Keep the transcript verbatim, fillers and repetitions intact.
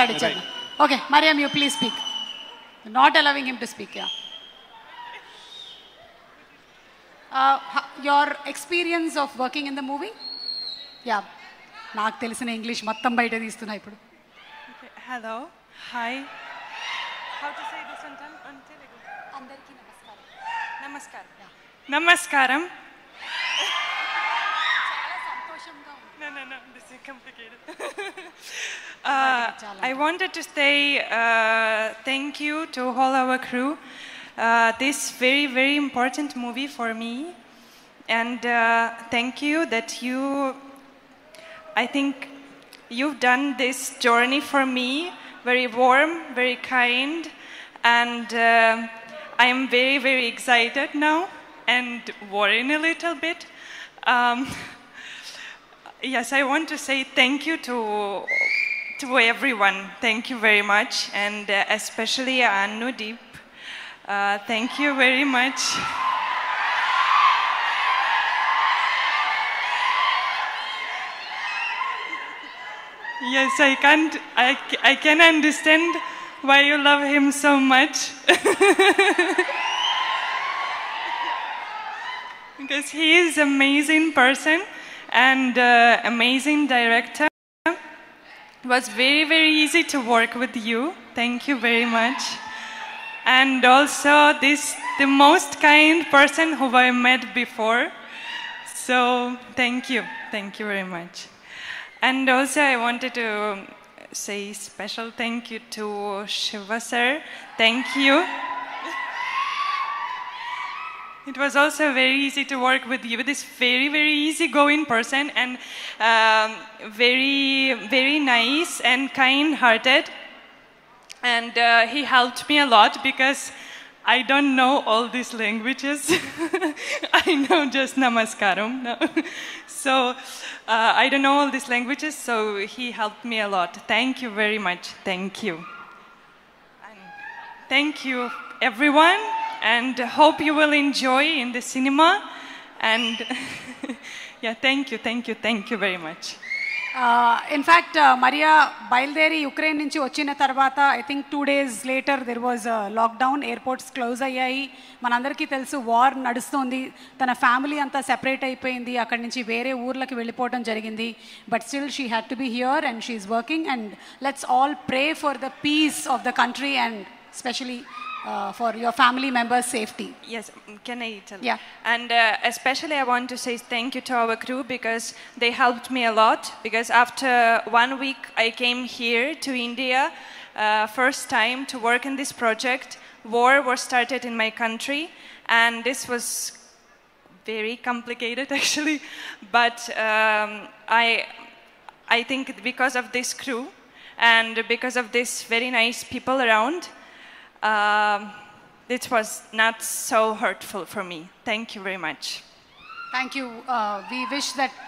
మాట్లాడించండి. Okay Mariam, you please speak. Not allowing him to speak. Yeah, your experience of working in the movie. Yeah, నాకు తెలిసిన English మొత్తం బయట తీస్తున్నా ఇప్పుడు. Hello, hi, how to say this in Telugu. అందరికీ నమస్కారం. నమస్కారం. నమస్కారం. చాలా సంతోషంగా ఉంది. No no no, this is complicated. I wanted to say uh, thank you to all our crew. Uh, this very, very important movie for me, and uh, thank you that you, I think you've done this journey for me very warm, very kind, and uh, I am very, very excited now and worrying a little bit. Um, yes, I want to say thank you to, to everyone. Thank you very much, and uh, especially Anu Deep. Uh, thank you very much. Yes, I can't, I, I can understand why you love him so much. Because he is an amazing person and uh, amazing director. It was very, very easy to work with you. Thank you very much. And also this the most kind person who I met before, so thank you, thank you very much. And also I wanted to say special thank you to Shiva sir. Thank you. It was also very easy to work with you, this very, very easygoing person, and um, very, very nice and kind-hearted. And uh, he helped me a lot because I don't know all these languages. I know just Namaskaram. No. So uh, I don't know all these languages, so he helped me a lot. Thank you very much. Thank you. And thank you, everyone. And hope you will enjoy in the cinema. And yeah, thank you, thank you, thank you very much. In fact Maria బయలుదేరి Ukraine నుంచి వచ్చిన తర్వాత I think two days later there was lockdown, airports close అయ్యాయి. మనందరికీ తెలుసు war నడుస్తుంది, తన family అంతా సెపరేట్ అయిపోయింది, అక్కడి నుంచి వేరే ఊర్లకి వెళ్ళిపోవడం జరిగింది. But still she had to be here and she is working, and let's all pray for the peace of the country and specially Uh, for your family members' safety. Yes, can I tell? Yeah. And uh, especially I want to say thank you to our crew because they helped me a lot. Because after one week I came here to India, uh, first time to work in this project. War was started in my country and this was very complicated actually. But um, I, I think because of this crew and because of this very nice people around, Um, it was not so hurtful for me. Thank you very much. Thank you. Uh, we wish that people